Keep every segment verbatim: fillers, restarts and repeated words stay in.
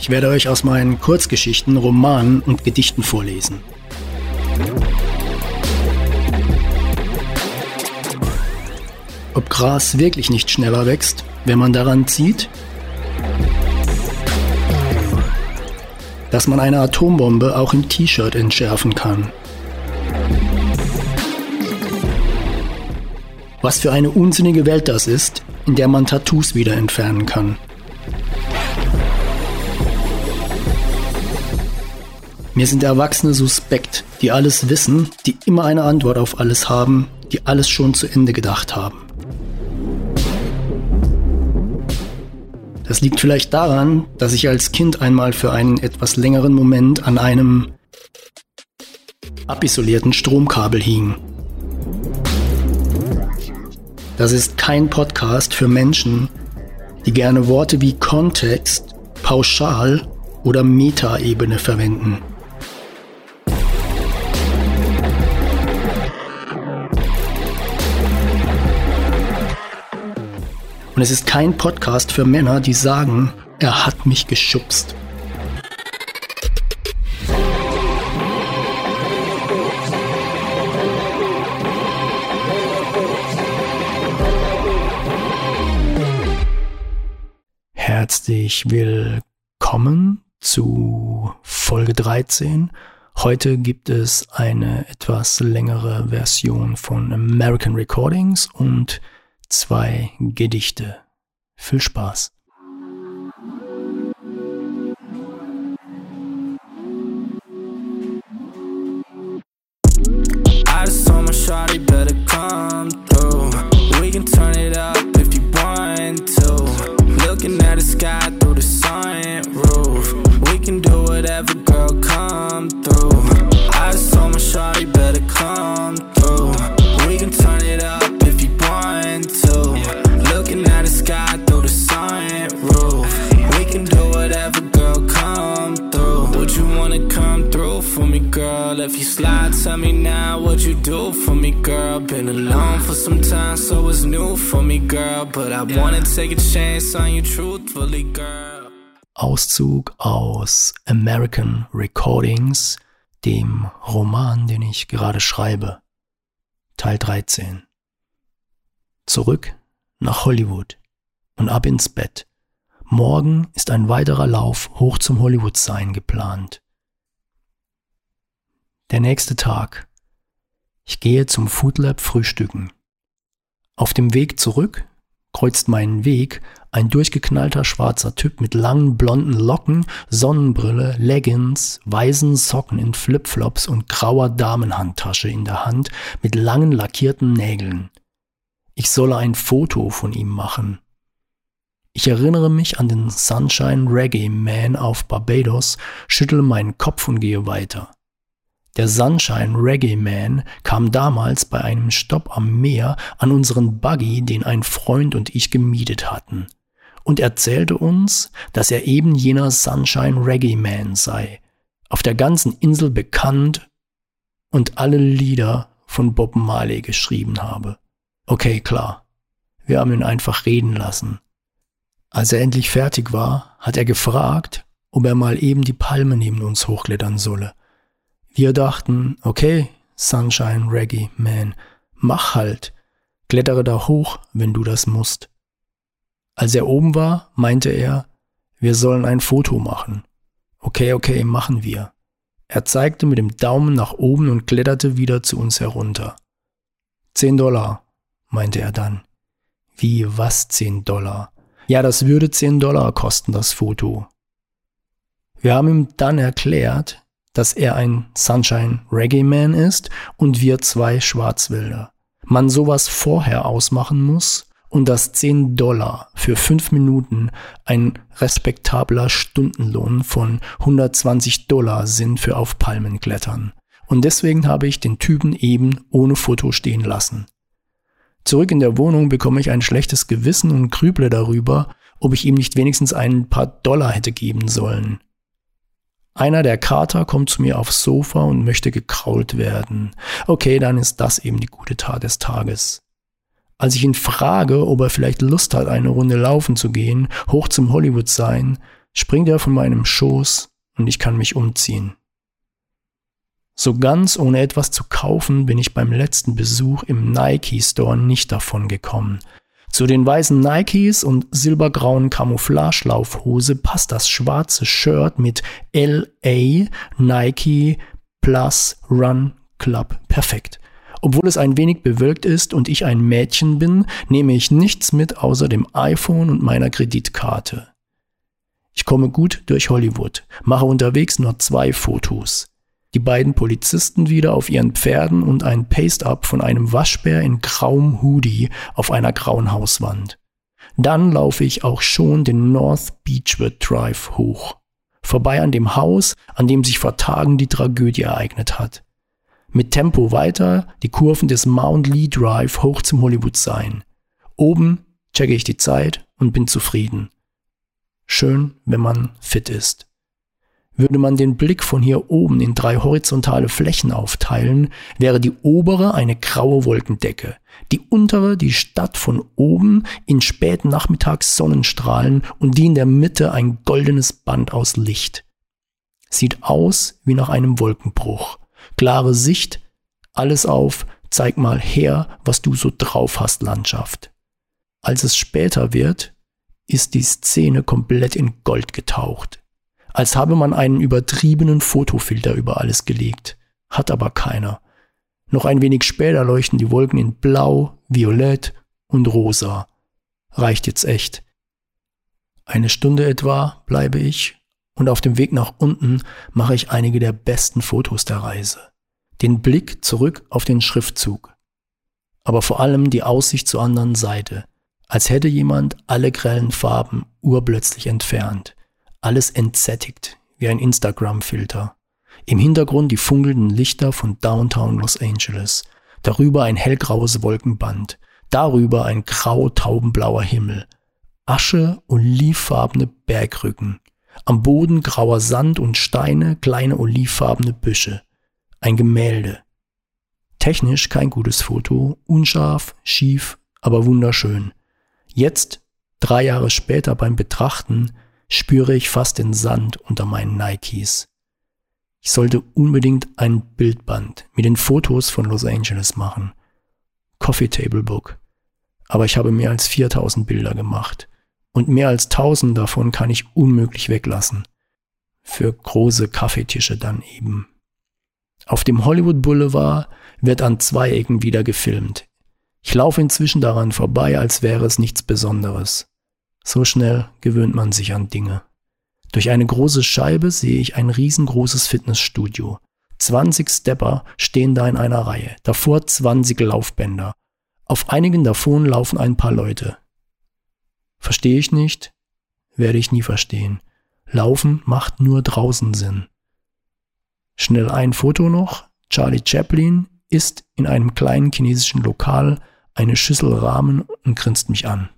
Ich werde euch aus meinen Kurzgeschichten, Romanen und Gedichten vorlesen. Ob Gras wirklich nicht schneller wächst, wenn man daran zieht? Dass man eine Atombombe auch im T-Shirt entschärfen kann. Was für eine unsinnige Welt das ist, in der man Tattoos wieder entfernen kann. Mir sind Erwachsene suspekt, die alles wissen, die immer eine Antwort auf alles haben, die alles schon zu Ende gedacht haben. Das liegt vielleicht daran, dass ich als Kind einmal für einen etwas längeren Moment an einem abisolierten Stromkabel hing. Das ist kein Podcast für Menschen, die gerne Worte wie Kontext, pauschal oder Metaebene verwenden. Und es ist kein Podcast für Männer, die sagen, er hat mich geschubst. Herzlich willkommen zu Folge dreizehn. Heute gibt es eine etwas längere Version von American Recordings und zwei Gedichte. Viel Spaß. I just saw my shawty, better come through. We can turn it up if you want to. Looking at the sky through the sun roof. We can do whatever, girl, come through. I just saw my shawty, better come through. We can turn it up. Girl, if you slide, tell me now what you do for me, girl. Been alone for some time, so it's new for me, girl. But I wanna take a chance on you truthfully, girl. Auszug aus American Recordings, dem Roman, den ich gerade schreibe. Teil dreizehn. Zurück nach Hollywood und ab ins Bett. Morgen ist ein weiterer Lauf hoch zum Hollywood Sign geplant. Der nächste Tag. Ich gehe zum Foodlab frühstücken. Auf dem Weg zurück kreuzt meinen Weg ein durchgeknallter schwarzer Typ mit langen blonden Locken, Sonnenbrille, Leggings, weißen Socken in Flipflops und grauer Damenhandtasche in der Hand mit langen lackierten Nägeln. Ich solle ein Foto von ihm machen. Ich erinnere mich an den Sunshine Reggae Man auf Barbados, schüttle meinen Kopf und gehe weiter. Der Sunshine Reggae Man kam damals bei einem Stopp am Meer an unseren Buggy, den ein Freund und ich gemietet hatten, und erzählte uns, dass er eben jener Sunshine Reggae Man sei, auf der ganzen Insel bekannt und alle Lieder von Bob Marley geschrieben habe. Okay, klar, wir haben ihn einfach reden lassen. Als er endlich fertig war, hat er gefragt, ob er mal eben die Palme neben uns hochklettern solle. Wir dachten, okay, Sunshine Reggae Man, mach halt, klettere da hoch, wenn du das musst. Als er oben war, meinte er, wir sollen ein Foto machen. Okay, okay, machen wir. Er zeigte mit dem Daumen nach oben und kletterte wieder zu uns herunter. Zehn Dollar, meinte er dann. Wie, was zehn Dollar? Ja, das würde zehn Dollar kosten, das Foto. Wir haben ihm dann erklärt, dass er ein Sunshine Reggae Man ist und wir zwei Schwarzwälder. Man sowas vorher ausmachen muss und dass zehn Dollar für fünf Minuten ein respektabler Stundenlohn von hundertzwanzig Dollar sind für auf Palmen klettern. Und deswegen habe ich den Typen eben ohne Foto stehen lassen. Zurück in der Wohnung bekomme ich ein schlechtes Gewissen und grüble darüber, ob ich ihm nicht wenigstens ein paar Dollar hätte geben sollen. Einer der Kater kommt zu mir aufs Sofa und möchte gekrault werden. Okay, dann ist das eben die gute Tat des Tages. Als ich ihn frage, ob er vielleicht Lust hat, eine Runde laufen zu gehen, hoch zum Hollywood Sign, springt er von meinem Schoß und ich kann mich umziehen. So ganz ohne etwas zu kaufen bin ich beim letzten Besuch im Nike-Store nicht davon gekommen. Zu den weißen Nikes und silbergrauen Camouflage-Laufhose passt das schwarze Shirt mit L A Nike Plus Run Club perfekt. Obwohl es ein wenig bewölkt ist und ich ein Mädchen bin, nehme ich nichts mit außer dem iPhone und meiner Kreditkarte. Ich komme gut durch Hollywood, mache unterwegs nur zwei Fotos. Die beiden Polizisten wieder auf ihren Pferden und ein Paste-Up von einem Waschbär in grauem Hoodie auf einer grauen Hauswand. Dann laufe ich auch schon den North Beachwood Drive hoch. Vorbei an dem Haus, an dem sich vor Tagen die Tragödie ereignet hat. Mit Tempo weiter die Kurven des Mount Lee Drive hoch zum Hollywood Sign. Oben checke ich die Zeit und bin zufrieden. Schön, wenn man fit ist. Würde man den Blick von hier oben in drei horizontale Flächen aufteilen, wäre die obere eine graue Wolkendecke, die untere die Stadt von oben in späten Nachmittags Sonnenstrahlen und die in der Mitte ein goldenes Band aus Licht. Sieht aus wie nach einem Wolkenbruch. Klare Sicht, alles auf, zeig mal her, was du so drauf hast, Landschaft. Als es später wird, ist die Szene komplett in Gold getaucht. Als habe man einen übertriebenen Fotofilter über alles gelegt. Hat aber keiner. Noch ein wenig später leuchten die Wolken in Blau, Violett und Rosa. Reicht jetzt echt. Eine Stunde etwa bleibe ich und auf dem Weg nach unten mache ich einige der besten Fotos der Reise. Den Blick zurück auf den Schriftzug. Aber vor allem die Aussicht zur anderen Seite. Als hätte jemand alle grellen Farben urplötzlich entfernt. Alles entsättigt, wie ein Instagram-Filter. Im Hintergrund die funkelnden Lichter von Downtown Los Angeles. Darüber ein hellgraues Wolkenband. Darüber ein grau-taubenblauer Himmel. Asche- und olivfarbene Bergrücken. Am Boden grauer Sand und Steine, kleine olivfarbene Büsche. Ein Gemälde. Technisch kein gutes Foto. Unscharf, schief, aber wunderschön. Jetzt, drei Jahre später beim Betrachten, spüre ich fast den Sand unter meinen Nikes. Ich sollte unbedingt ein Bildband mit den Fotos von Los Angeles machen. Coffee Table Book. Aber ich habe mehr als viertausend Bilder gemacht. Und mehr als tausend davon kann ich unmöglich weglassen. Für große Kaffeetische dann eben. Auf dem Hollywood Boulevard wird an zwei Ecken wieder gefilmt. Ich laufe inzwischen daran vorbei, als wäre es nichts Besonderes. So schnell gewöhnt man sich an Dinge. Durch eine große Scheibe sehe ich ein riesengroßes Fitnessstudio. zwanzig Stepper stehen da in einer Reihe, davor zwanzig Laufbänder. Auf einigen davon laufen ein paar Leute. Verstehe ich nicht, werde ich nie verstehen. Laufen macht nur draußen Sinn. Schnell ein Foto noch. Charlie Chaplin isst in einem kleinen chinesischen Lokal eine Schüssel Ramen und grinst mich an.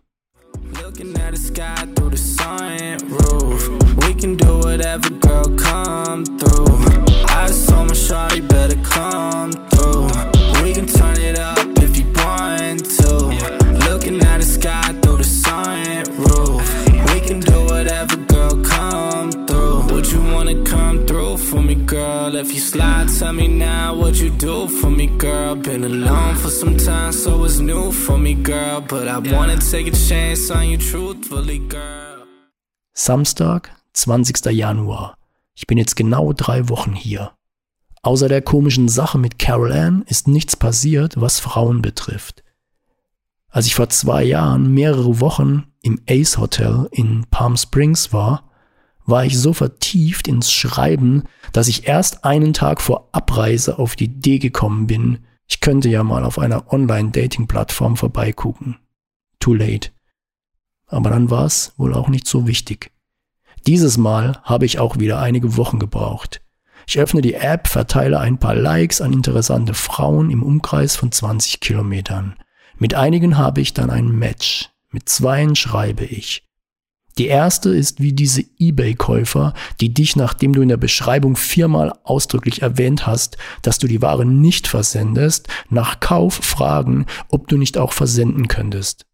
Looking at the sky through the sun roof. We can do whatever, girl, come through. I saw my shawty, better come through. We can turn it up if you want to. Looking at the sky through the sun roof. We can do whatever, girl, come through. Would you wanna come through for me, girl? If you slide, tell me now what you do for me, girl. Been alone for some time, so it's new for me, girl. But I wanna take a chance on you truthfully, girl. Samstag, zwanzigster Januar. Ich bin jetzt genau drei Wochen hier. Außer der komischen Sache mit Carol Ann ist nichts passiert, was Frauen betrifft. Als ich vor zwei Jahren mehrere Wochen im Ace Hotel in Palm Springs war, war ich so vertieft ins Schreiben, dass ich erst einen Tag vor Abreise auf die Idee gekommen bin, ich könnte ja mal auf einer Online-Dating-Plattform vorbeigucken. Too late. Aber dann war es wohl auch nicht so wichtig. Dieses Mal habe ich auch wieder einige Wochen gebraucht. Ich öffne die App, verteile ein paar Likes an interessante Frauen im Umkreis von zwanzig Kilometern. Mit einigen habe ich dann ein Match, mit zweien schreibe ich. Die erste ist wie diese eBay-Käufer, die dich, nachdem du in der Beschreibung viermal ausdrücklich erwähnt hast, dass du die Ware nicht versendest, nach Kauf fragen, ob du nicht auch versenden könntest.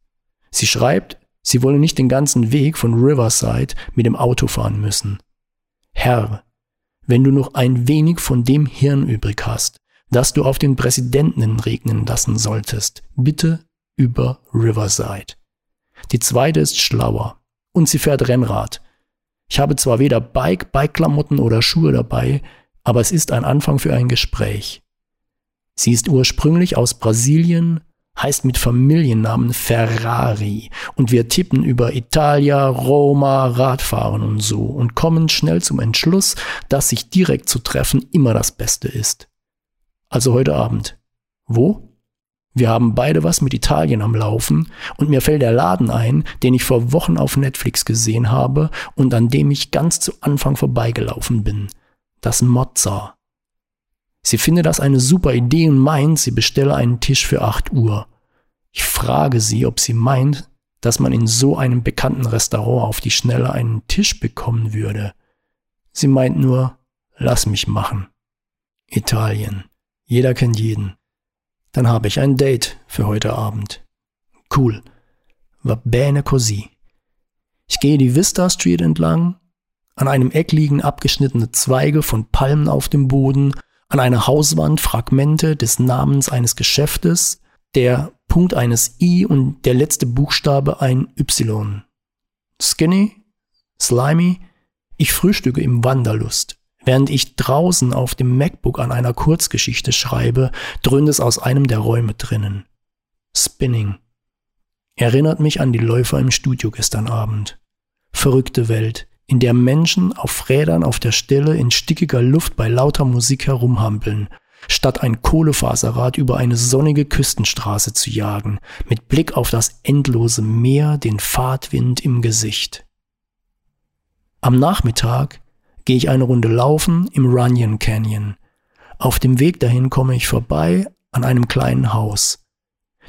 Sie schreibt, sie wolle nicht den ganzen Weg von Riverside mit dem Auto fahren müssen. Herr, wenn du noch ein wenig von dem Hirn übrig hast, das du auf den Präsidenten regnen lassen solltest, bitte über Riverside. Die zweite ist schlauer. Und sie fährt Rennrad. Ich habe zwar weder Bike, Bikeklamotten oder Schuhe dabei, aber es ist ein Anfang für ein Gespräch. Sie ist ursprünglich aus Brasilien, heißt mit Familiennamen Ferrari und wir tippen über Italia, Roma, Radfahren und so und kommen schnell zum Entschluss, dass sich direkt zu treffen immer das Beste ist. Also heute Abend. Wo? Wir haben beide was mit Italien am Laufen und mir fällt der Laden ein, den ich vor Wochen auf Netflix gesehen habe und an dem ich ganz zu Anfang vorbeigelaufen bin. Das Mozza. Sie findet das eine super Idee und meint, sie bestelle einen Tisch für acht Uhr. Ich frage sie, ob sie meint, dass man in so einem bekannten Restaurant auf die Schnelle einen Tisch bekommen würde. Sie meint nur, lass mich machen. Italien. Jeder kennt jeden. Dann habe ich ein Date für heute Abend. Cool. Va bene così. Ich gehe die Vista Street entlang. An einem Eck liegen abgeschnittene Zweige von Palmen auf dem Boden. An einer Hauswand Fragmente des Namens eines Geschäftes. Der Punkt eines I und der letzte Buchstabe ein Y. Skinny? Slimy? Ich frühstücke im Wanderlust. Während ich draußen auf dem MacBook an einer Kurzgeschichte schreibe, dröhnt es aus einem der Räume drinnen. Spinning. Erinnert mich an die Läufer im Studio gestern Abend. Verrückte Welt, in der Menschen auf Rädern auf der Stelle in stickiger Luft bei lauter Musik herumhampeln, statt ein Kohlefaserrad über eine sonnige Küstenstraße zu jagen, mit Blick auf das endlose Meer, den Fahrtwind im Gesicht. Am Nachmittag gehe ich eine Runde laufen im Runyon Canyon. Auf dem Weg dahin komme ich vorbei an einem kleinen Haus.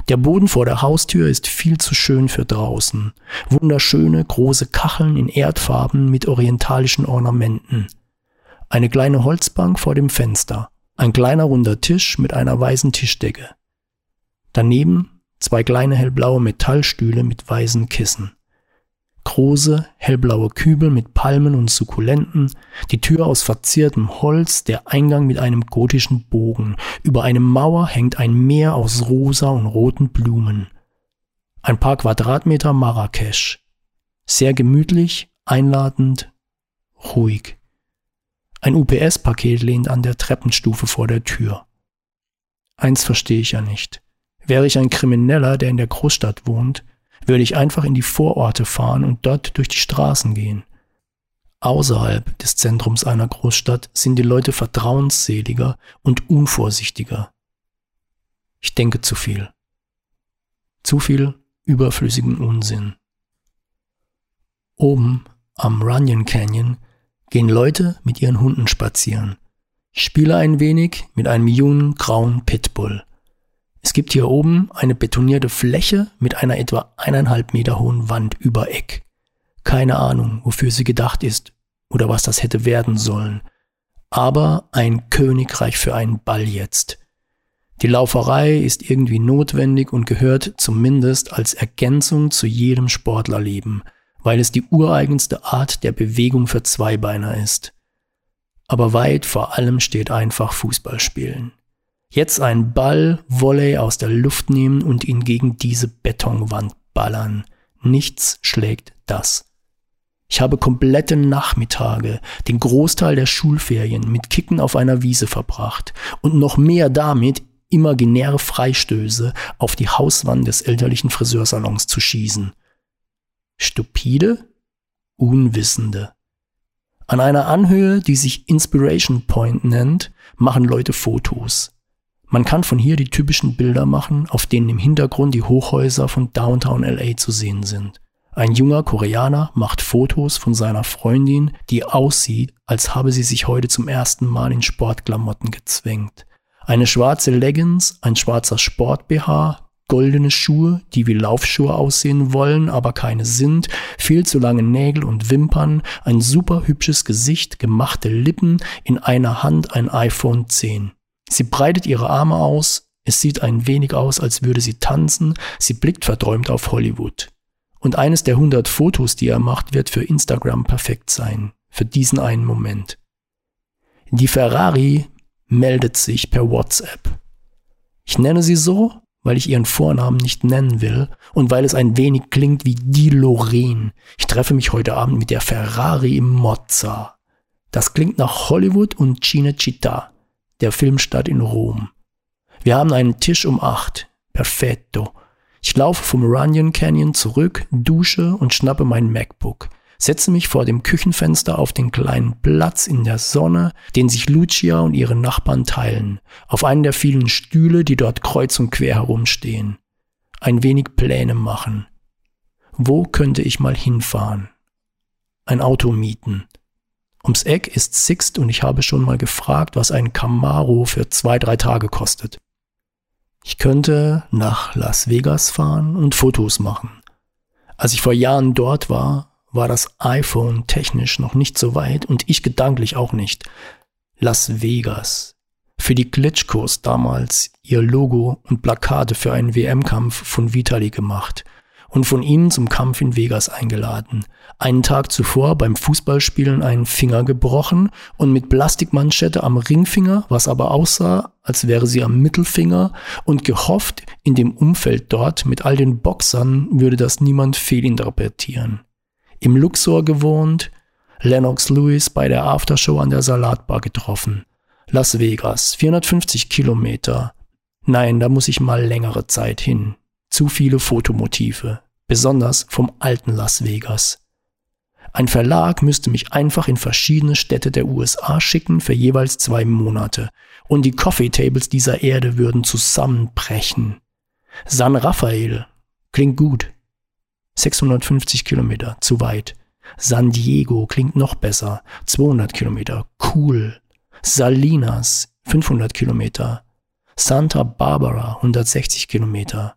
Der Boden vor der Haustür ist viel zu schön für draußen. Wunderschöne, große Kacheln in Erdfarben mit orientalischen Ornamenten. Eine kleine Holzbank vor dem Fenster. Ein kleiner runder Tisch mit einer weißen Tischdecke. Daneben zwei kleine hellblaue Metallstühle mit weißen Kissen. Große, hellblaue Kübel mit Palmen und Sukkulenten, die Tür aus verziertem Holz, der Eingang mit einem gotischen Bogen. Über eine Mauer hängt ein Meer aus rosa und roten Blumen. Ein paar Quadratmeter Marrakesch. Sehr gemütlich, einladend, ruhig. Ein U P S-Paket lehnt an der Treppenstufe vor der Tür. Eins verstehe ich ja nicht. Wäre ich ein Krimineller, der in der Großstadt wohnt, würde ich einfach in die Vororte fahren und dort durch die Straßen gehen. Außerhalb des Zentrums einer Großstadt sind die Leute vertrauensseliger und unvorsichtiger. Ich denke zu viel. Zu viel überflüssigen Unsinn. Oben am Runyon Canyon gehen Leute mit ihren Hunden spazieren. Ich spiele ein wenig mit einem jungen, grauen Pitbull. Es gibt hier oben eine betonierte Fläche mit einer etwa eineinhalb Meter hohen Wand über Eck. Keine Ahnung, wofür sie gedacht ist oder was das hätte werden sollen. Aber ein Königreich für einen Ball jetzt. Die Lauferei ist irgendwie notwendig und gehört zumindest als Ergänzung zu jedem Sportlerleben, weil es die ureigenste Art der Bewegung für Zweibeiner ist. Aber weit vor allem steht einfach Fußballspielen. Jetzt einen Ball, Volley aus der Luft nehmen und ihn gegen diese Betonwand ballern. Nichts schlägt das. Ich habe komplette Nachmittage, den Großteil der Schulferien, mit Kicken auf einer Wiese verbracht und noch mehr damit, imaginäre Freistöße auf die Hauswand des elterlichen Friseursalons zu schießen. Stupide? Unwissende. An einer Anhöhe, die sich Inspiration Point nennt, machen Leute Fotos. Man kann von hier die typischen Bilder machen, auf denen im Hintergrund die Hochhäuser von Downtown L A zu sehen sind. Ein junger Koreaner macht Fotos von seiner Freundin, die aussieht, als habe sie sich heute zum ersten Mal in Sportklamotten gezwängt. Eine schwarze Leggings, ein schwarzer Sport-B H, goldene Schuhe, die wie Laufschuhe aussehen wollen, aber keine sind, viel zu lange Nägel und Wimpern, ein super hübsches Gesicht, gemachte Lippen, in einer Hand ein iPhone zehn. Sie breitet ihre Arme aus, es sieht ein wenig aus, als würde sie tanzen, sie blickt verträumt auf Hollywood. Und eines der hundert Fotos, die er macht, wird für Instagram perfekt sein, für diesen einen Moment. Die Ferrari meldet sich per WhatsApp. Ich nenne sie so, weil ich ihren Vornamen nicht nennen will und weil es ein wenig klingt wie die Lorraine. Ich treffe mich heute Abend mit der Ferrari im Mozza. Das klingt nach Hollywood und Cinecittà, der Filmstadt in Rom. Wir haben einen Tisch um acht. Perfetto. Ich laufe vom Runyon Canyon zurück, dusche und schnappe mein MacBook. Setze mich vor dem Küchenfenster auf den kleinen Platz in der Sonne, den sich Lucia und ihre Nachbarn teilen, auf einen der vielen Stühle, die dort kreuz und quer herumstehen. Ein wenig Pläne machen. Wo könnte ich mal hinfahren? Ein Auto mieten. Ums Eck ist Sixt und ich habe schon mal gefragt, was ein Camaro für zwei, drei Tage kostet. Ich könnte nach Las Vegas fahren und Fotos machen. Als ich vor Jahren dort war, war das iPhone technisch noch nicht so weit und ich gedanklich auch nicht. Las Vegas. Für die Klitschkos damals ihr Logo und Plakate für einen W M-Kampf von Vitali gemacht und von ihnen zum Kampf in Vegas eingeladen. Einen Tag zuvor beim Fußballspielen einen Finger gebrochen und mit Plastikmanschette am Ringfinger, was aber aussah, als wäre sie am Mittelfinger, und gehofft, in dem Umfeld dort mit all den Boxern würde das niemand fehlinterpretieren. Im Luxor gewohnt, Lennox Lewis bei der Aftershow an der Salatbar getroffen. Las Vegas, vierhundertfünfzig Kilometer. Nein, da muss ich mal längere Zeit hin. Zu viele Fotomotive, besonders vom alten Las Vegas. Ein Verlag müsste mich einfach in verschiedene Städte der U S A schicken für jeweils zwei Monate. Und die Coffee Tables dieser Erde würden zusammenbrechen. San Rafael, klingt gut. sechshundertfünfzig Kilometer, zu weit. San Diego klingt noch besser, zweihundert Kilometer, cool. Salinas, fünfhundert Kilometer. Santa Barbara, hundertsechzig Kilometer.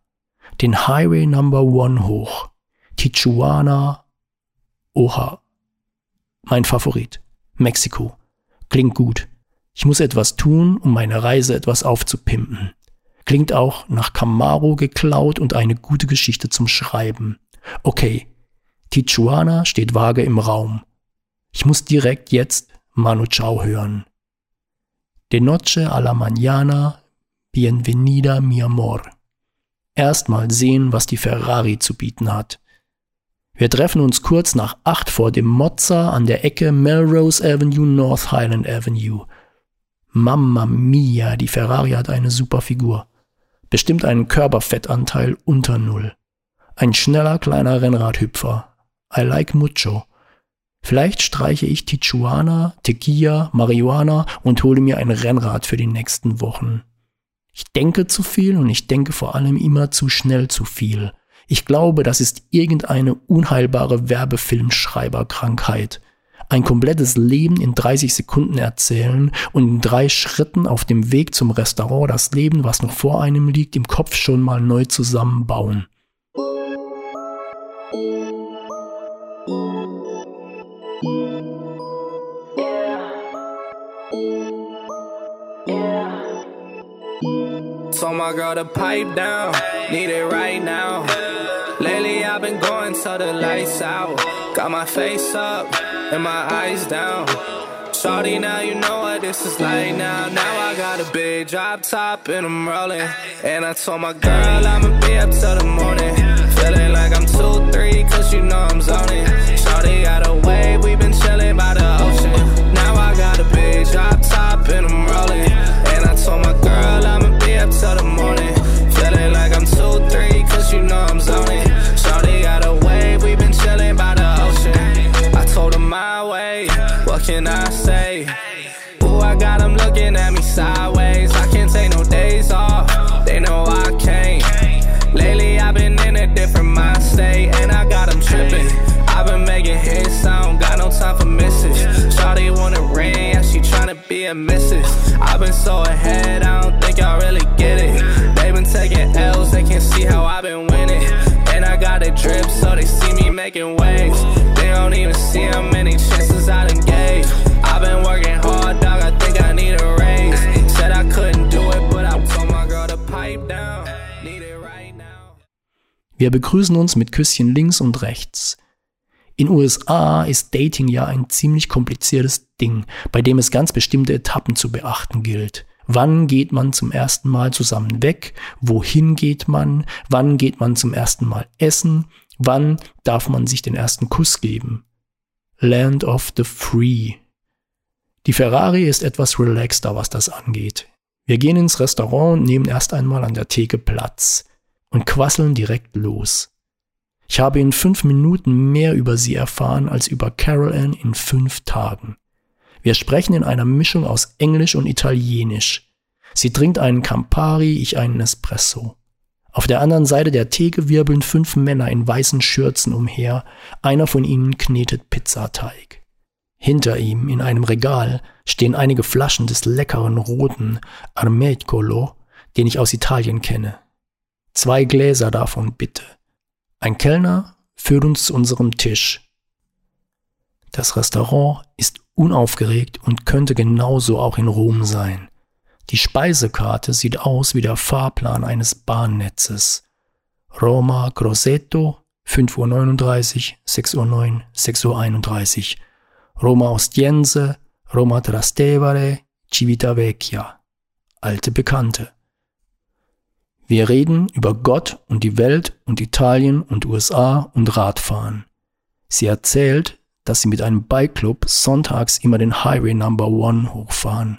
Den Highway Number eins hoch. Tijuana, oha. Mein Favorit, Mexiko. Klingt gut. Ich muss etwas tun, um meine Reise etwas aufzupimpen. Klingt auch nach Camaro geklaut und eine gute Geschichte zum Schreiben. Okay, Tijuana steht vage im Raum. Ich muss direkt jetzt Manu Chao hören. De noche a la mañana, bienvenida mi amor. Erstmal sehen, was die Ferrari zu bieten hat. Wir treffen uns kurz nach acht vor dem Mozza an der Ecke Melrose Avenue, North Highland Avenue. Mamma mia, die Ferrari hat eine super Figur. Bestimmt einen Körperfettanteil unter Null. Ein schneller, kleiner Rennradhüpfer. I like mucho. Vielleicht streiche ich Tijuana, Tequila, Marihuana und hole mir ein Rennrad für die nächsten Wochen. Ich denke zu viel und ich denke vor allem immer zu schnell zu viel. Ich glaube, das ist irgendeine unheilbare Werbefilmschreiberkrankheit. Ein komplettes Leben in dreißig Sekunden erzählen und in drei Schritten auf dem Weg zum Restaurant das Leben, was noch vor einem liegt, im Kopf schon mal neu zusammenbauen. Told my girl to pipe down, need it right now. Lately I've been going till the lights out. Got my face up and my eyes down. Shawty, now you know what this is like now. Now I got a big drop top and I'm rolling. And I told my girl I'ma be up till the morning. Feeling like I'm two, three, cause you know I'm zoning. Shawty got a wave, we been chilling by the ocean. Now I got a big drop top and I'm rolling. And I told my girl I'ma up till the morning, feeling like I'm two, three, cause you know I'm zoning. Shawty got a wave, we been chilling by the ocean. I told her my way, what can I say? Ooh, I got them looking at me sideways. I can't take no days off, they know I can't. Lately I've been in a different mind state, and I got them tripping. I've been making hits, I don't got no time for misses. Shawty wanna ring, yeah, she tryna be a missus. I've been so ahead, I don't think y'all really get it. They been taking L's, they can see how I've been winning. And I got a drip, so they see me making waves. They don't even see how many chances I done gave. I've been working hard, dog, I think I need a raise. Said I couldn't do it, but I told my girl to pipe down. Need it right now. Wir begrüßen uns mit Küsschen links und rechts. In U S A ist Dating ja ein ziemlich kompliziertes Ding, bei dem es ganz bestimmte Etappen zu beachten gilt. Wann geht man zum ersten Mal zusammen weg? Wohin geht man? Wann geht man zum ersten Mal essen? Wann darf man sich den ersten Kuss geben? Land of the Free. Die Ferrari ist etwas relaxter, was das angeht. Wir gehen ins Restaurant und nehmen erst einmal an der Theke Platz und quasseln direkt los. Ich habe in fünf Minuten mehr über sie erfahren als über Carol Ann in fünf Tagen. Wir sprechen in einer Mischung aus Englisch und Italienisch. Sie trinkt einen Campari, ich einen Espresso. Auf der anderen Seite der Theke wirbeln fünf Männer in weißen Schürzen umher, einer von ihnen knetet Pizzateig. Hinter ihm, in einem Regal, stehen einige Flaschen des leckeren roten Armecolo, den ich aus Italien kenne. Zwei Gläser davon bitte. Ein Kellner führt uns zu unserem Tisch. Das Restaurant ist unaufgeregt und könnte genauso auch in Rom sein. Die Speisekarte sieht aus wie der Fahrplan eines Bahnnetzes. Roma Grosseto, fünf Uhr neununddreißig, sechs Uhr neun, sechs Uhr einunddreißig. Roma Ostiense, Roma Trastevere, Civitavecchia. Alte Bekannte. Wir reden über Gott und die Welt und Italien und U S A und Radfahren. Sie erzählt, dass sie mit einem Bike-Club sonntags immer den Highway Number eins hochfahren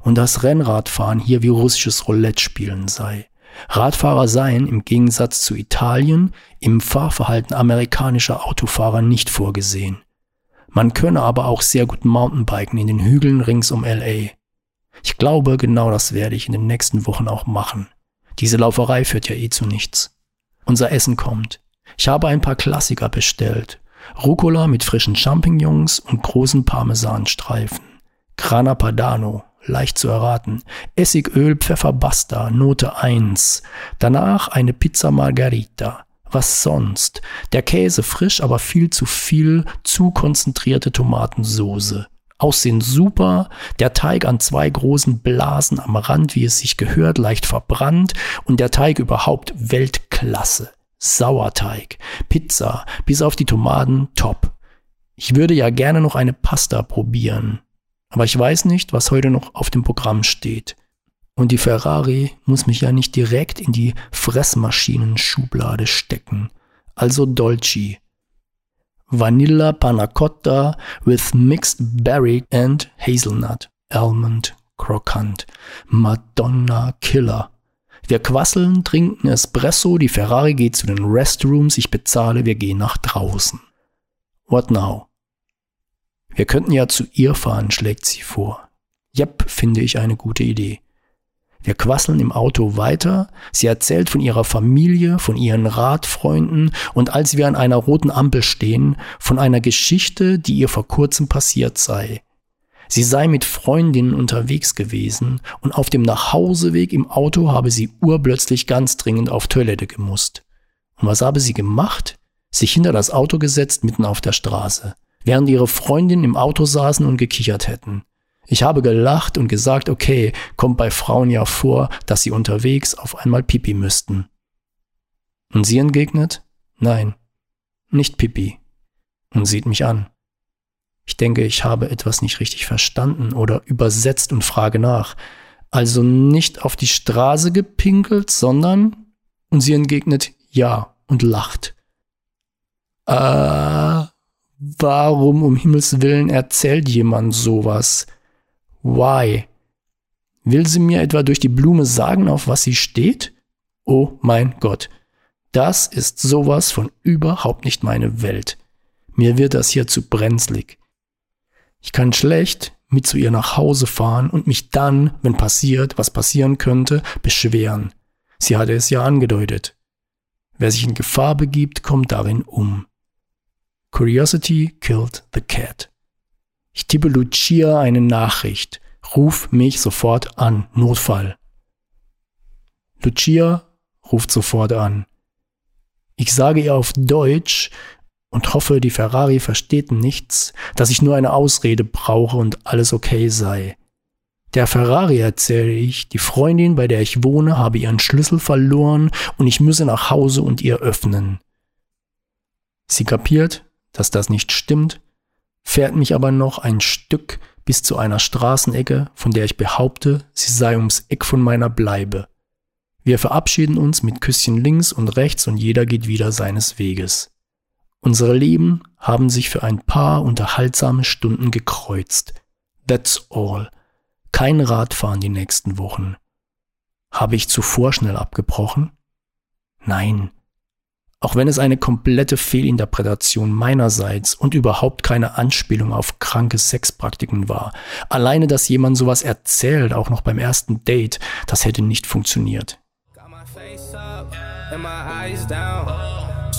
und dass Rennradfahren hier wie russisches Roulette spielen sei. Radfahrer seien im Gegensatz zu Italien im Fahrverhalten amerikanischer Autofahrer nicht vorgesehen. Man könne aber auch sehr gut Mountainbiken in den Hügeln rings um L A. Ich glaube, genau das werde ich in den nächsten Wochen auch machen. Diese Lauferei führt ja eh zu nichts. Unser Essen kommt. Ich habe ein paar Klassiker bestellt. Rucola mit frischen Champignons und großen Parmesanstreifen. Grana Padano, leicht zu erraten. Essigöl, Pfefferbasta, Note eins. Danach eine Pizza Margherita. Was sonst? Der Käse frisch, aber viel zu viel, zu konzentrierte Tomatensoße. Aussehen super, der Teig an zwei großen Blasen am Rand, wie es sich gehört, leicht verbrannt und der Teig überhaupt Weltklasse. Sauerteig, Pizza, bis auf die Tomaten, top. Ich würde ja gerne noch eine Pasta probieren, aber ich weiß nicht, was heute noch auf dem Programm steht. Und die Ferrari muss mich ja nicht direkt in die Fressmaschinen-Schublade stecken, also Dolci. Vanilla Panna Cotta with mixed berry and hazelnut. Almond krokant. Madonna Killer. Wir quasseln, trinken Espresso, die Ferrari geht zu den Restrooms, ich bezahle, wir gehen nach draußen. What now? Wir könnten ja zu ihr fahren, schlägt sie vor. Jep, finde ich eine gute Idee. Wir quasseln im Auto weiter, sie erzählt von ihrer Familie, von ihren Radfreunden und als wir an einer roten Ampel stehen, von einer Geschichte, die ihr vor kurzem passiert sei. Sie sei mit Freundinnen unterwegs gewesen und auf dem Nachhauseweg im Auto habe sie urplötzlich ganz dringend auf Toilette gemusst. Und was habe sie gemacht? Sich hinter das Auto gesetzt, mitten auf der Straße, während ihre Freundinnen im Auto saßen und gekichert hätten. Ich habe gelacht und gesagt, okay, kommt bei Frauen ja vor, dass sie unterwegs auf einmal Pipi müssten. Und sie entgegnet, nein, nicht Pipi. Und sieht mich an. Ich denke, ich habe etwas nicht richtig verstanden oder übersetzt und frage nach. Also nicht auf die Straße gepinkelt, sondern... Und sie entgegnet, ja, und lacht. Äh, warum um Himmels Willen erzählt jemand sowas? Why? Will sie mir etwa durch die Blume sagen, auf was sie steht? Oh mein Gott, das ist sowas von überhaupt nicht meine Welt. Mir wird das hier zu brenzlig. Ich kann schlecht mit zu ihr nach Hause fahren und mich dann, wenn passiert, was passieren könnte, beschweren. Sie hatte es ja angedeutet. Wer sich in Gefahr begibt, kommt darin um. Curiosity killed the cat. Ich tippe Lucia eine Nachricht. Ruf mich sofort an. Notfall. Lucia ruft sofort an. Ich sage ihr auf Deutsch und hoffe, die Ferrari versteht nichts, dass ich nur eine Ausrede brauche und alles okay sei. Der Ferrari erzähle ich, die Freundin, bei der ich wohne, habe ihren Schlüssel verloren und ich müsse nach Hause und ihr öffnen. Sie kapiert, dass das nicht stimmt, fährt mich aber noch ein Stück bis zu einer Straßenecke, von der ich behaupte, sie sei ums Eck von meiner Bleibe. Wir verabschieden uns mit Küsschen links und rechts und jeder geht wieder seines Weges. Unsere Leben haben sich für ein paar unterhaltsame Stunden gekreuzt. That's all. Kein Radfahren die nächsten Wochen. Habe ich zuvor schnell abgebrochen? Nein. Auch wenn es eine komplette Fehlinterpretation meinerseits und überhaupt keine Anspielung auf kranke Sexpraktiken war. Alleine, dass jemand sowas erzählt, auch noch beim ersten Date, das hätte nicht funktioniert.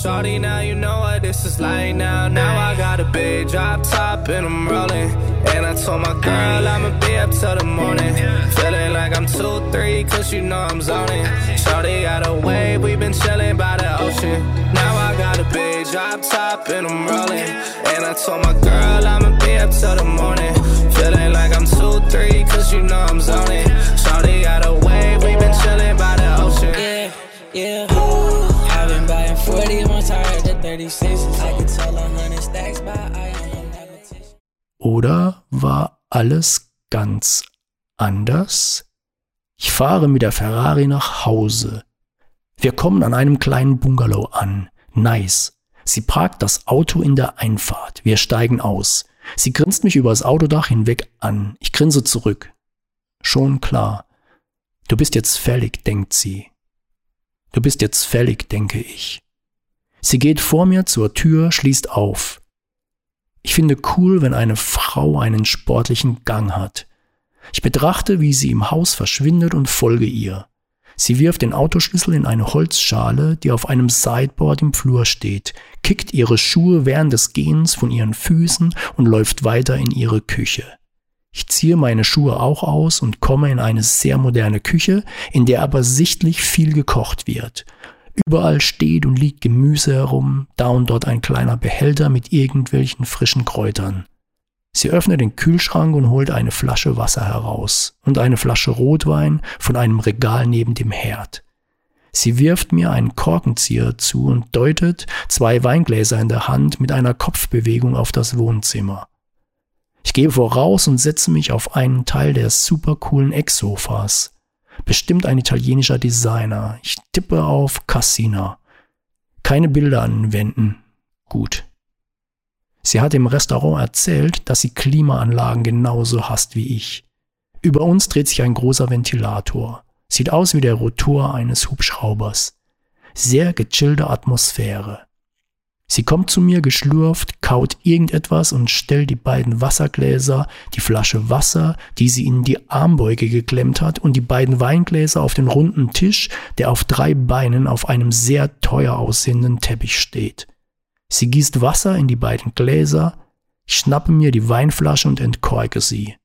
Shorty, now you know what this is like now. Now I got a big drop top and I'm rolling. And I told my girl I'ma be up till the morning. Feeling like I'm two, three, cause you know I'm zoning. Shorty got a wave, we been chilling by the ocean. Now I got a big drop top and I'm rolling. And I told my girl I'ma be up till the morning. Feeling like I'm two, three, cause you know I'm zoning. Shorty got a wave, we been chilling by the ocean. Yeah, yeah. Oder war alles ganz anders? Ich fahre mit der Ferrari nach Hause. Wir kommen an einem kleinen Bungalow an. Nice. Sie parkt das Auto in der Einfahrt. Wir steigen aus. Sie grinst mich über das Autodach hinweg an. Ich grinse zurück. Schon klar. Du bist jetzt fällig, denkt sie. Du bist jetzt fällig, denke ich. Sie geht vor mir zur Tür, schließt auf. Ich finde cool, wenn eine Frau einen sportlichen Gang hat. Ich betrachte, wie sie im Haus verschwindet und folge ihr. Sie wirft den Autoschlüssel in eine Holzschale, die auf einem Sideboard im Flur steht, kickt ihre Schuhe während des Gehens von ihren Füßen und läuft weiter in ihre Küche. Ich ziehe meine Schuhe auch aus und komme in eine sehr moderne Küche, in der aber sichtlich viel gekocht wird. Überall steht und liegt Gemüse herum, da und dort ein kleiner Behälter mit irgendwelchen frischen Kräutern. Sie öffnet den Kühlschrank und holt eine Flasche Wasser heraus und eine Flasche Rotwein von einem Regal neben dem Herd. Sie wirft mir einen Korkenzieher zu und deutet, zwei Weingläser in der Hand, mit einer Kopfbewegung auf das Wohnzimmer. Ich gehe voraus und setze mich auf einen Teil der supercoolen Eck-Sofas. Bestimmt ein italienischer Designer. Ich tippe auf Cassina. Keine Bilder an den Wänden. Gut. Sie hat im Restaurant erzählt, dass sie Klimaanlagen genauso hasst wie ich. Über uns dreht sich ein großer Ventilator. Sieht aus wie der Rotor eines Hubschraubers. Sehr gechillte Atmosphäre. Sie kommt zu mir geschlurft, kaut irgendetwas und stellt die beiden Wassergläser, die Flasche Wasser, die sie in die Armbeuge geklemmt hat, und die beiden Weingläser auf den runden Tisch, der auf drei Beinen auf einem sehr teuer aussehenden Teppich steht. Sie gießt Wasser in die beiden Gläser, ich schnappe mir die Weinflasche und entkorke sie.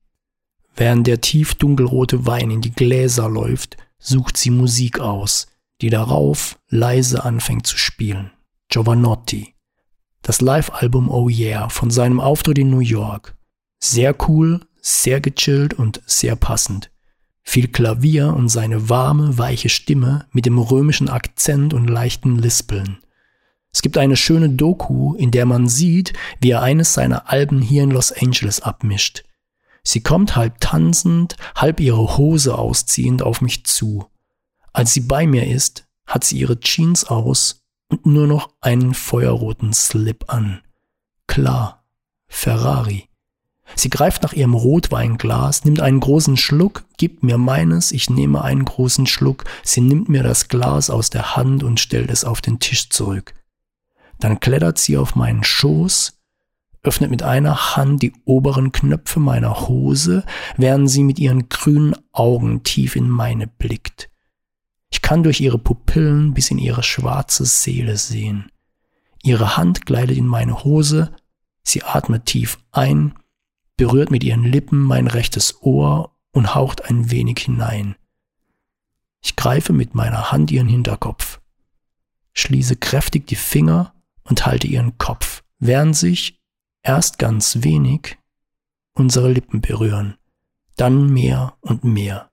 Während der tief dunkelrote Wein in die Gläser läuft, sucht sie Musik aus, die darauf leise anfängt zu spielen. Giovanotti. Das Live-Album Oh Yeah von seinem Auftritt in New York. Sehr cool, sehr gechillt und sehr passend. Viel Klavier und seine warme, weiche Stimme mit dem römischen Akzent und leichten Lispeln. Es gibt eine schöne Doku, in der man sieht, wie er eines seiner Alben hier in Los Angeles abmischt. Sie kommt halb tanzend, halb ihre Hose ausziehend auf mich zu. Als sie bei mir ist, hat sie ihre Jeans aus und nur noch einen feuerroten Slip an. Klar, Ferrari. Sie greift nach ihrem Rotweinglas, nimmt einen großen Schluck, gibt mir meines, ich nehme einen großen Schluck, sie nimmt mir das Glas aus der Hand und stellt es auf den Tisch zurück. Dann klettert sie auf meinen Schoß, öffnet mit einer Hand die oberen Knöpfe meiner Hose, während sie mit ihren grünen Augen tief in meine blickt. Ich kann durch ihre Pupillen bis in ihre schwarze Seele sehen. Ihre Hand gleitet in meine Hose, sie atmet tief ein, berührt mit ihren Lippen mein rechtes Ohr und haucht ein wenig hinein. Ich greife mit meiner Hand ihren Hinterkopf, schließe kräftig die Finger und halte ihren Kopf, während sich erst ganz wenig unsere Lippen berühren, dann mehr und mehr.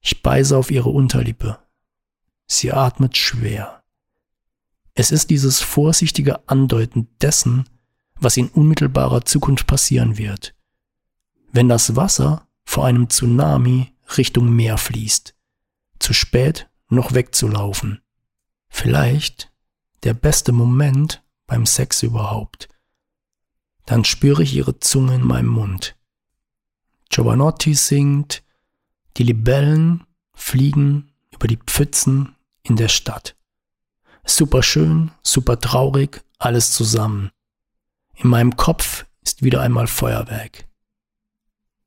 Ich beiße auf ihre Unterlippe. Sie atmet schwer. Es ist dieses vorsichtige Andeuten dessen, was in unmittelbarer Zukunft passieren wird, wenn das Wasser vor einem Tsunami Richtung Meer fließt. Zu spät, noch wegzulaufen. Vielleicht der beste Moment beim Sex überhaupt. Dann spüre ich ihre Zunge in meinem Mund. Giovanotti singt, die Libellen fliegen über die Pfützen in der Stadt. Super schön, super traurig, alles zusammen. In meinem Kopf ist wieder einmal Feuerwerk.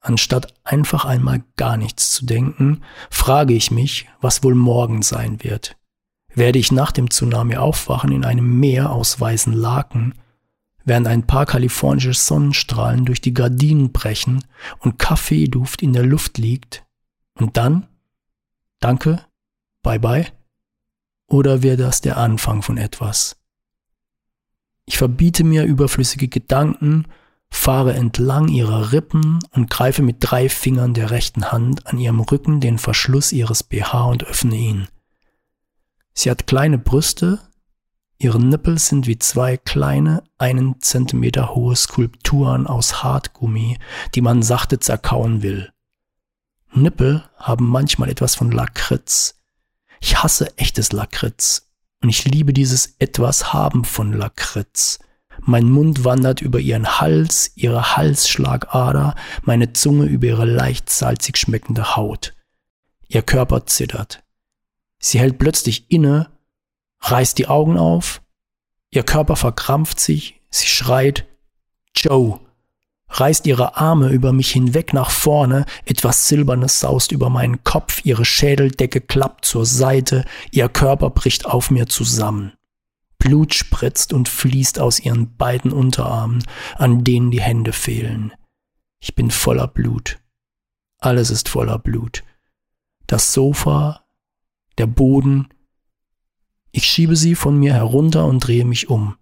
Anstatt einfach einmal gar nichts zu denken, frage ich mich, was wohl morgen sein wird. Werde ich nach dem Tsunami aufwachen in einem Meer aus weißen Laken, während ein paar kalifornische Sonnenstrahlen durch die Gardinen brechen und Kaffeeduft in der Luft liegt? Und dann? Danke? Bye bye? Oder wäre das der Anfang von etwas? Ich verbiete mir überflüssige Gedanken, fahre entlang ihrer Rippen und greife mit drei Fingern der rechten Hand an ihrem Rücken den Verschluss ihres B H und öffne ihn. Sie hat kleine Brüste, ihre Nippel sind wie zwei kleine, einen Zentimeter hohe Skulpturen aus Hartgummi, die man sachte zerkauen will. Nippel haben manchmal etwas von Lakritz. Ich hasse echtes Lakritz und ich liebe dieses etwas haben von Lakritz. Mein Mund wandert über ihren Hals, ihre Halsschlagader, meine Zunge über ihre leicht salzig schmeckende Haut. Ihr Körper zittert. Sie hält plötzlich inne, reißt die Augen auf, ihr Körper verkrampft sich, sie schreit, Joe, reißt ihre Arme über mich hinweg nach vorne, etwas Silbernes saust über meinen Kopf, ihre Schädeldecke klappt zur Seite, ihr Körper bricht auf mir zusammen. Blut spritzt und fließt aus ihren beiden Unterarmen, an denen die Hände fehlen. Ich bin voller Blut. Alles ist voller Blut. Das Sofa, der Boden. Ich schiebe sie von mir herunter und drehe mich um.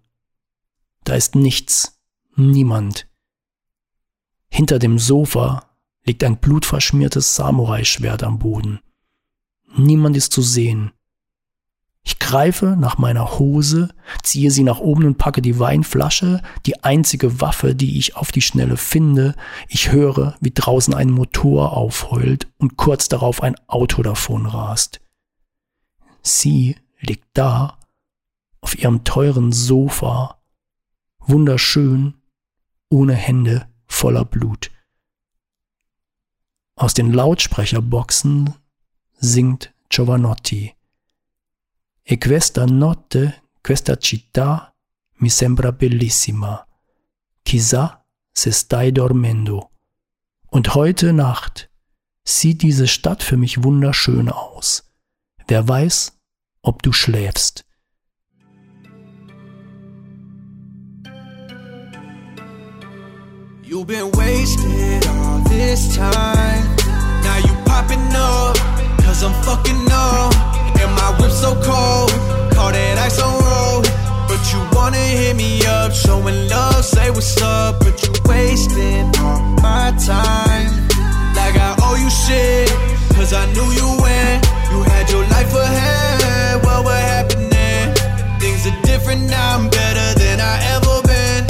Da ist nichts, niemand. Hinter dem Sofa liegt ein blutverschmiertes Samurai-Schwert am Boden. Niemand ist zu sehen. Ich greife nach meiner Hose, ziehe sie nach oben und packe die Weinflasche, die einzige Waffe, die ich auf die Schnelle finde. Ich höre, wie draußen ein Motor aufheult und kurz darauf ein Auto davon rast. Sie liegt da, auf ihrem teuren Sofa, wunderschön, ohne Hände, voller Blut. Aus den Lautsprecherboxen singt Giovanotti. E questa notte, questa città mi sembra bellissima. Chissà se stai dormendo. Und heute Nacht sieht diese Stadt für mich wunderschön aus. Wer weiß, ob du schläfst. You've been wasted all this time. Now you popping up, cause I'm fucking up. And my whip so cold, call that ice on road. But you wanna hit me up, showing love, say what's up. But you wasting all my time, like I owe you shit. Cause I knew you when you had your life ahead. What was happening? Things are different now, I'm better than I ever been.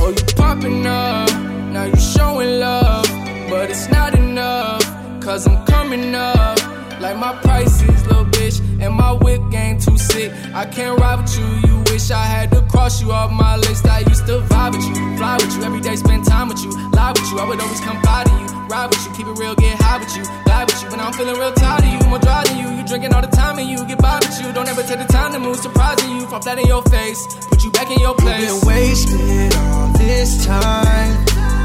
Oh, you popping up, now you showing love. But it's not enough, cause I'm coming up. Like my prices, little bitch, and my whip game too sick. I can't ride with you, you wish I had to cross you off my list. I used to vibe with you, fly with you, every day spend time with you, lie with you. I would always come by to you, ride with you, keep it real, get high with you, lie with you. When I'm feeling real tired of you, more dry than you, you drinking all the time and you get by with you. Don't ever take the time to move, surprising you, fall flat in your face, put you back in your place. You've been wasted all this time,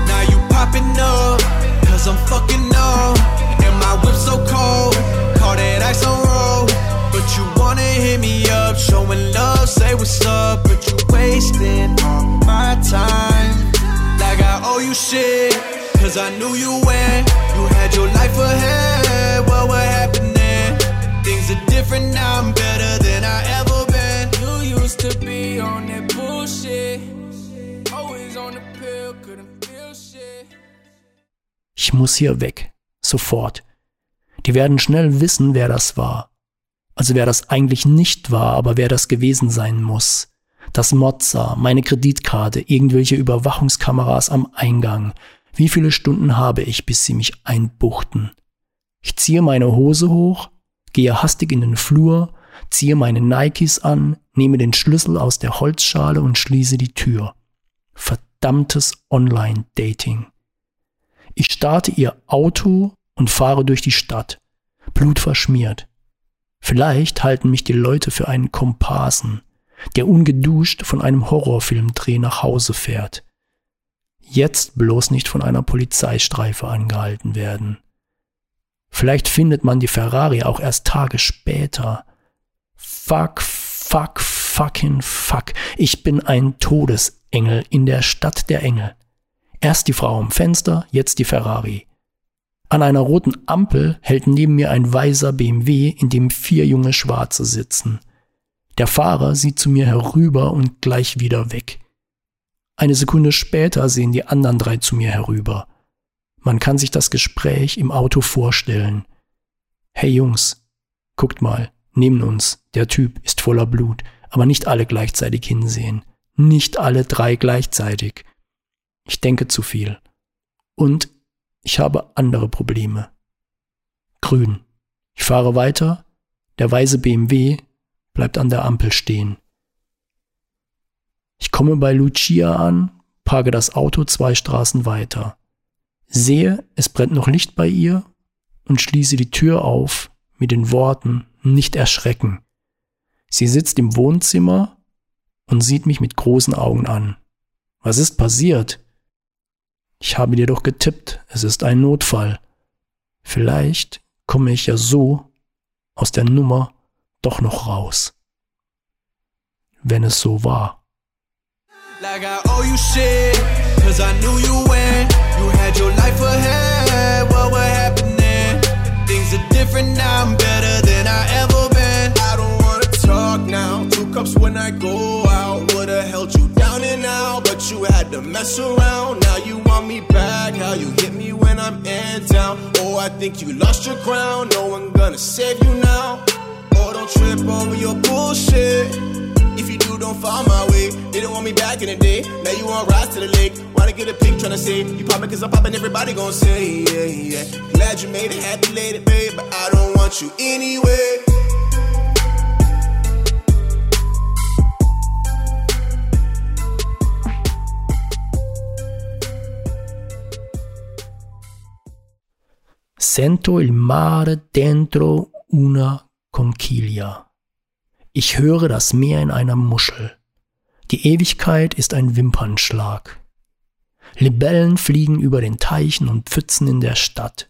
now you popping up, cause I'm fucking up. And my whip so cold, call that ice on road. But you wanna hit me up, showing love, say what's up. But you wasting all my time, like I owe you shit. Cause I knew you when you had your life ahead. What was happening? Things Ich muss hier weg. Sofort. Die werden schnell wissen, wer das war. Also wer das eigentlich nicht war, aber wer das gewesen sein muss. Das Mozza, meine Kreditkarte, irgendwelche Überwachungskameras am Eingang. Wie viele Stunden habe ich, bis sie mich einbuchten? Ich ziehe meine Hose hoch, gehe hastig in den Flur, ziehe meine Nikes an, nehme den Schlüssel aus der Holzschale und schließe die Tür. Verdammtes Online-Dating. Ich starte ihr Auto und fahre durch die Stadt, blutverschmiert. Vielleicht halten mich die Leute für einen Komparsen, der ungeduscht von einem Horrorfilmdreh nach Hause fährt. Jetzt bloß nicht von einer Polizeistreife angehalten werden. Vielleicht findet man die Ferrari auch erst Tage später. Fuck, fuck, fucking fuck. Ich bin ein Todesengel in der Stadt der Engel. Erst die Frau am Fenster, jetzt die Ferrari. An einer roten Ampel hält neben mir ein weißer B M W, in dem vier junge Schwarze sitzen. Der Fahrer sieht zu mir herüber und gleich wieder weg. Eine Sekunde später sehen die anderen drei zu mir herüber. Man kann sich das Gespräch im Auto vorstellen. Hey Jungs, guckt mal, neben uns, der Typ ist voller Blut, aber nicht alle gleichzeitig hinsehen. Nicht alle drei gleichzeitig. Ich denke zu viel. Und ich habe andere Probleme. Grün. Ich fahre weiter, der weiße B M W bleibt an der Ampel stehen. Ich komme bei Lucia an, parke das Auto zwei Straßen weiter. Sehe, es brennt noch Licht bei ihr und schließe die Tür auf mit den Worten, nicht erschrecken. Sie sitzt im Wohnzimmer und sieht mich mit großen Augen an. Was ist passiert? Ich habe dir doch getippt, es ist ein Notfall. Vielleicht komme ich ja so aus der Nummer doch noch raus. Wenn es so war. Like I owe you shit, cause I knew you when you had your life ahead, what were happening? Things are different now, I'm better than I ever been. I don't wanna talk now, two cups when I go out, would've held you down and out, but you had to mess around, now you want me back, how you hit me when I'm in town, oh I think you lost your crown, no one gonna save you now, oh don't trip over your bullshit. If you do, don't fall my way. They don't want me back in the day. Now you want rise to the lake. Wanna get a pic, tryna say you poppin' cause I'm poppin', everybody gon' say yeah, yeah. Glad you made it, happy lady, babe, but I don't want you anyway. Sento il mare dentro una conchiglia. Ich höre das Meer in einer Muschel. Die Ewigkeit ist ein Wimpernschlag. Libellen fliegen über den Teichen und Pfützen in der Stadt.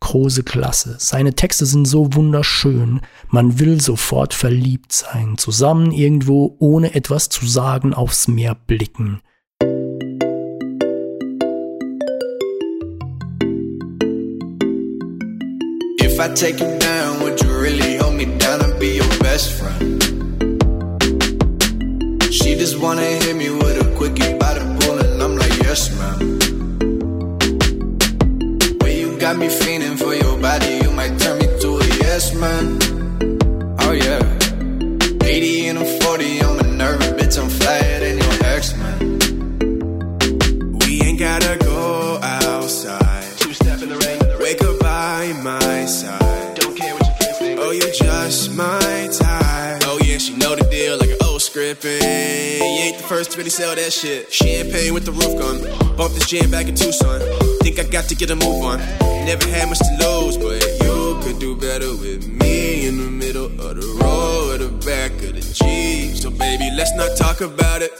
Große Klasse. Seine Texte sind so wunderschön. Man will sofort verliebt sein. Zusammen irgendwo, ohne etwas zu sagen, aufs Meer blicken. If I take you down, would you really hold me down? Be your best friend. She just wanna hit me with a quickie by the pool, and I'm like, yes, ma'am. Well, you got me feeling for your body, you might turn me to a yes, man. Oh yeah, eighty and I'm forty, I'm a nervous bitch, I'm flyer than your ex, man. We ain't gotta go outside. Two step in the rain. Wake up by my side. Don't care what. Oh, you're just my type. Oh, yeah, she know the deal like an old script. You ain't the first to really sell that shit. Champagne with the roof gun. Bump this jam back in Tucson. Think I got to get a move on. Never had much to lose, but you could do better with me. In the middle of the road, or the back of the Jeep. So, baby, let's not talk about it.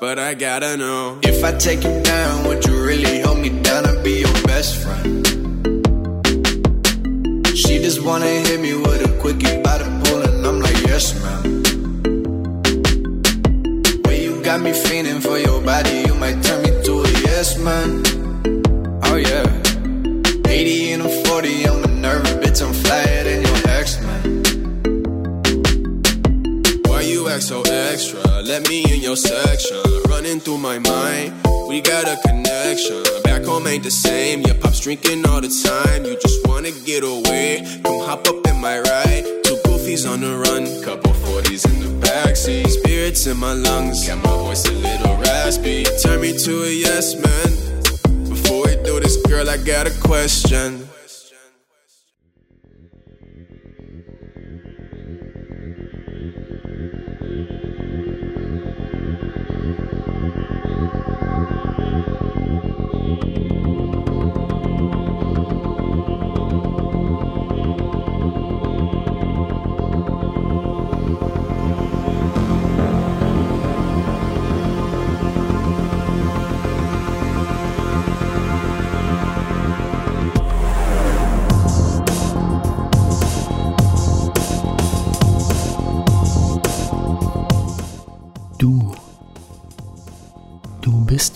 But I gotta know. If I take you down, would you really hold me down and be your best friend? She just wanna hit me with a quickie by the pool, and I'm like, yes, ma'am. Well, you got me feeling for your body, you might turn me to a yes, man. Oh, yeah. eighty and I'm forty, I'm a nervous bitch, I'm flyer than your ex, man. Why you act so extra? Let me in your section, running through my mind. we got a connection. Back home ain't the same. Your pop's drinking all the time. You just wanna get away. Come hop up in my ride. Two goofies on the run. Couple forties in the backseat. Spirits in my lungs. Got my voice a little raspy. Turn me to a yes man. Before we do this, girl, I got a question.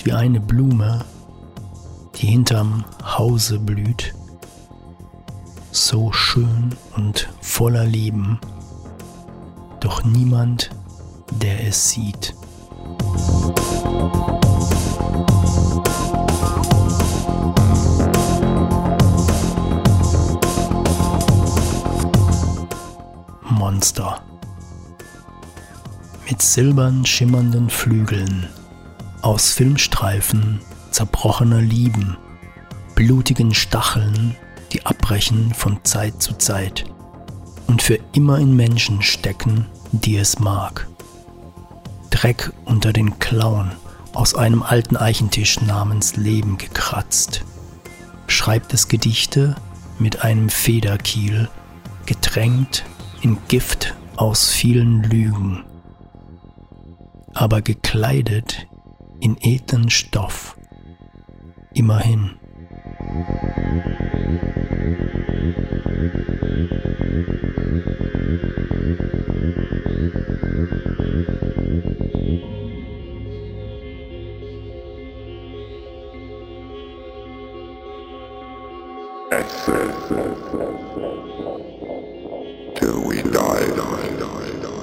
Wie eine Blume, die hinterm Hause blüht, so schön und voller Leben, doch niemand, der es sieht. Monster mit silbern schimmernden Flügeln. Aus Filmstreifen zerbrochener Lieben, blutigen Stacheln, die abbrechen von Zeit zu Zeit und für immer in Menschen stecken, die es mag. Dreck unter den Klauen, aus einem alten Eichentisch namens Leben gekratzt. Schreibt es Gedichte mit einem Federkiel, getränkt in Gift aus vielen Lügen, aber gekleidet in edlen Stoff, immerhin. Till we die, die, die, die.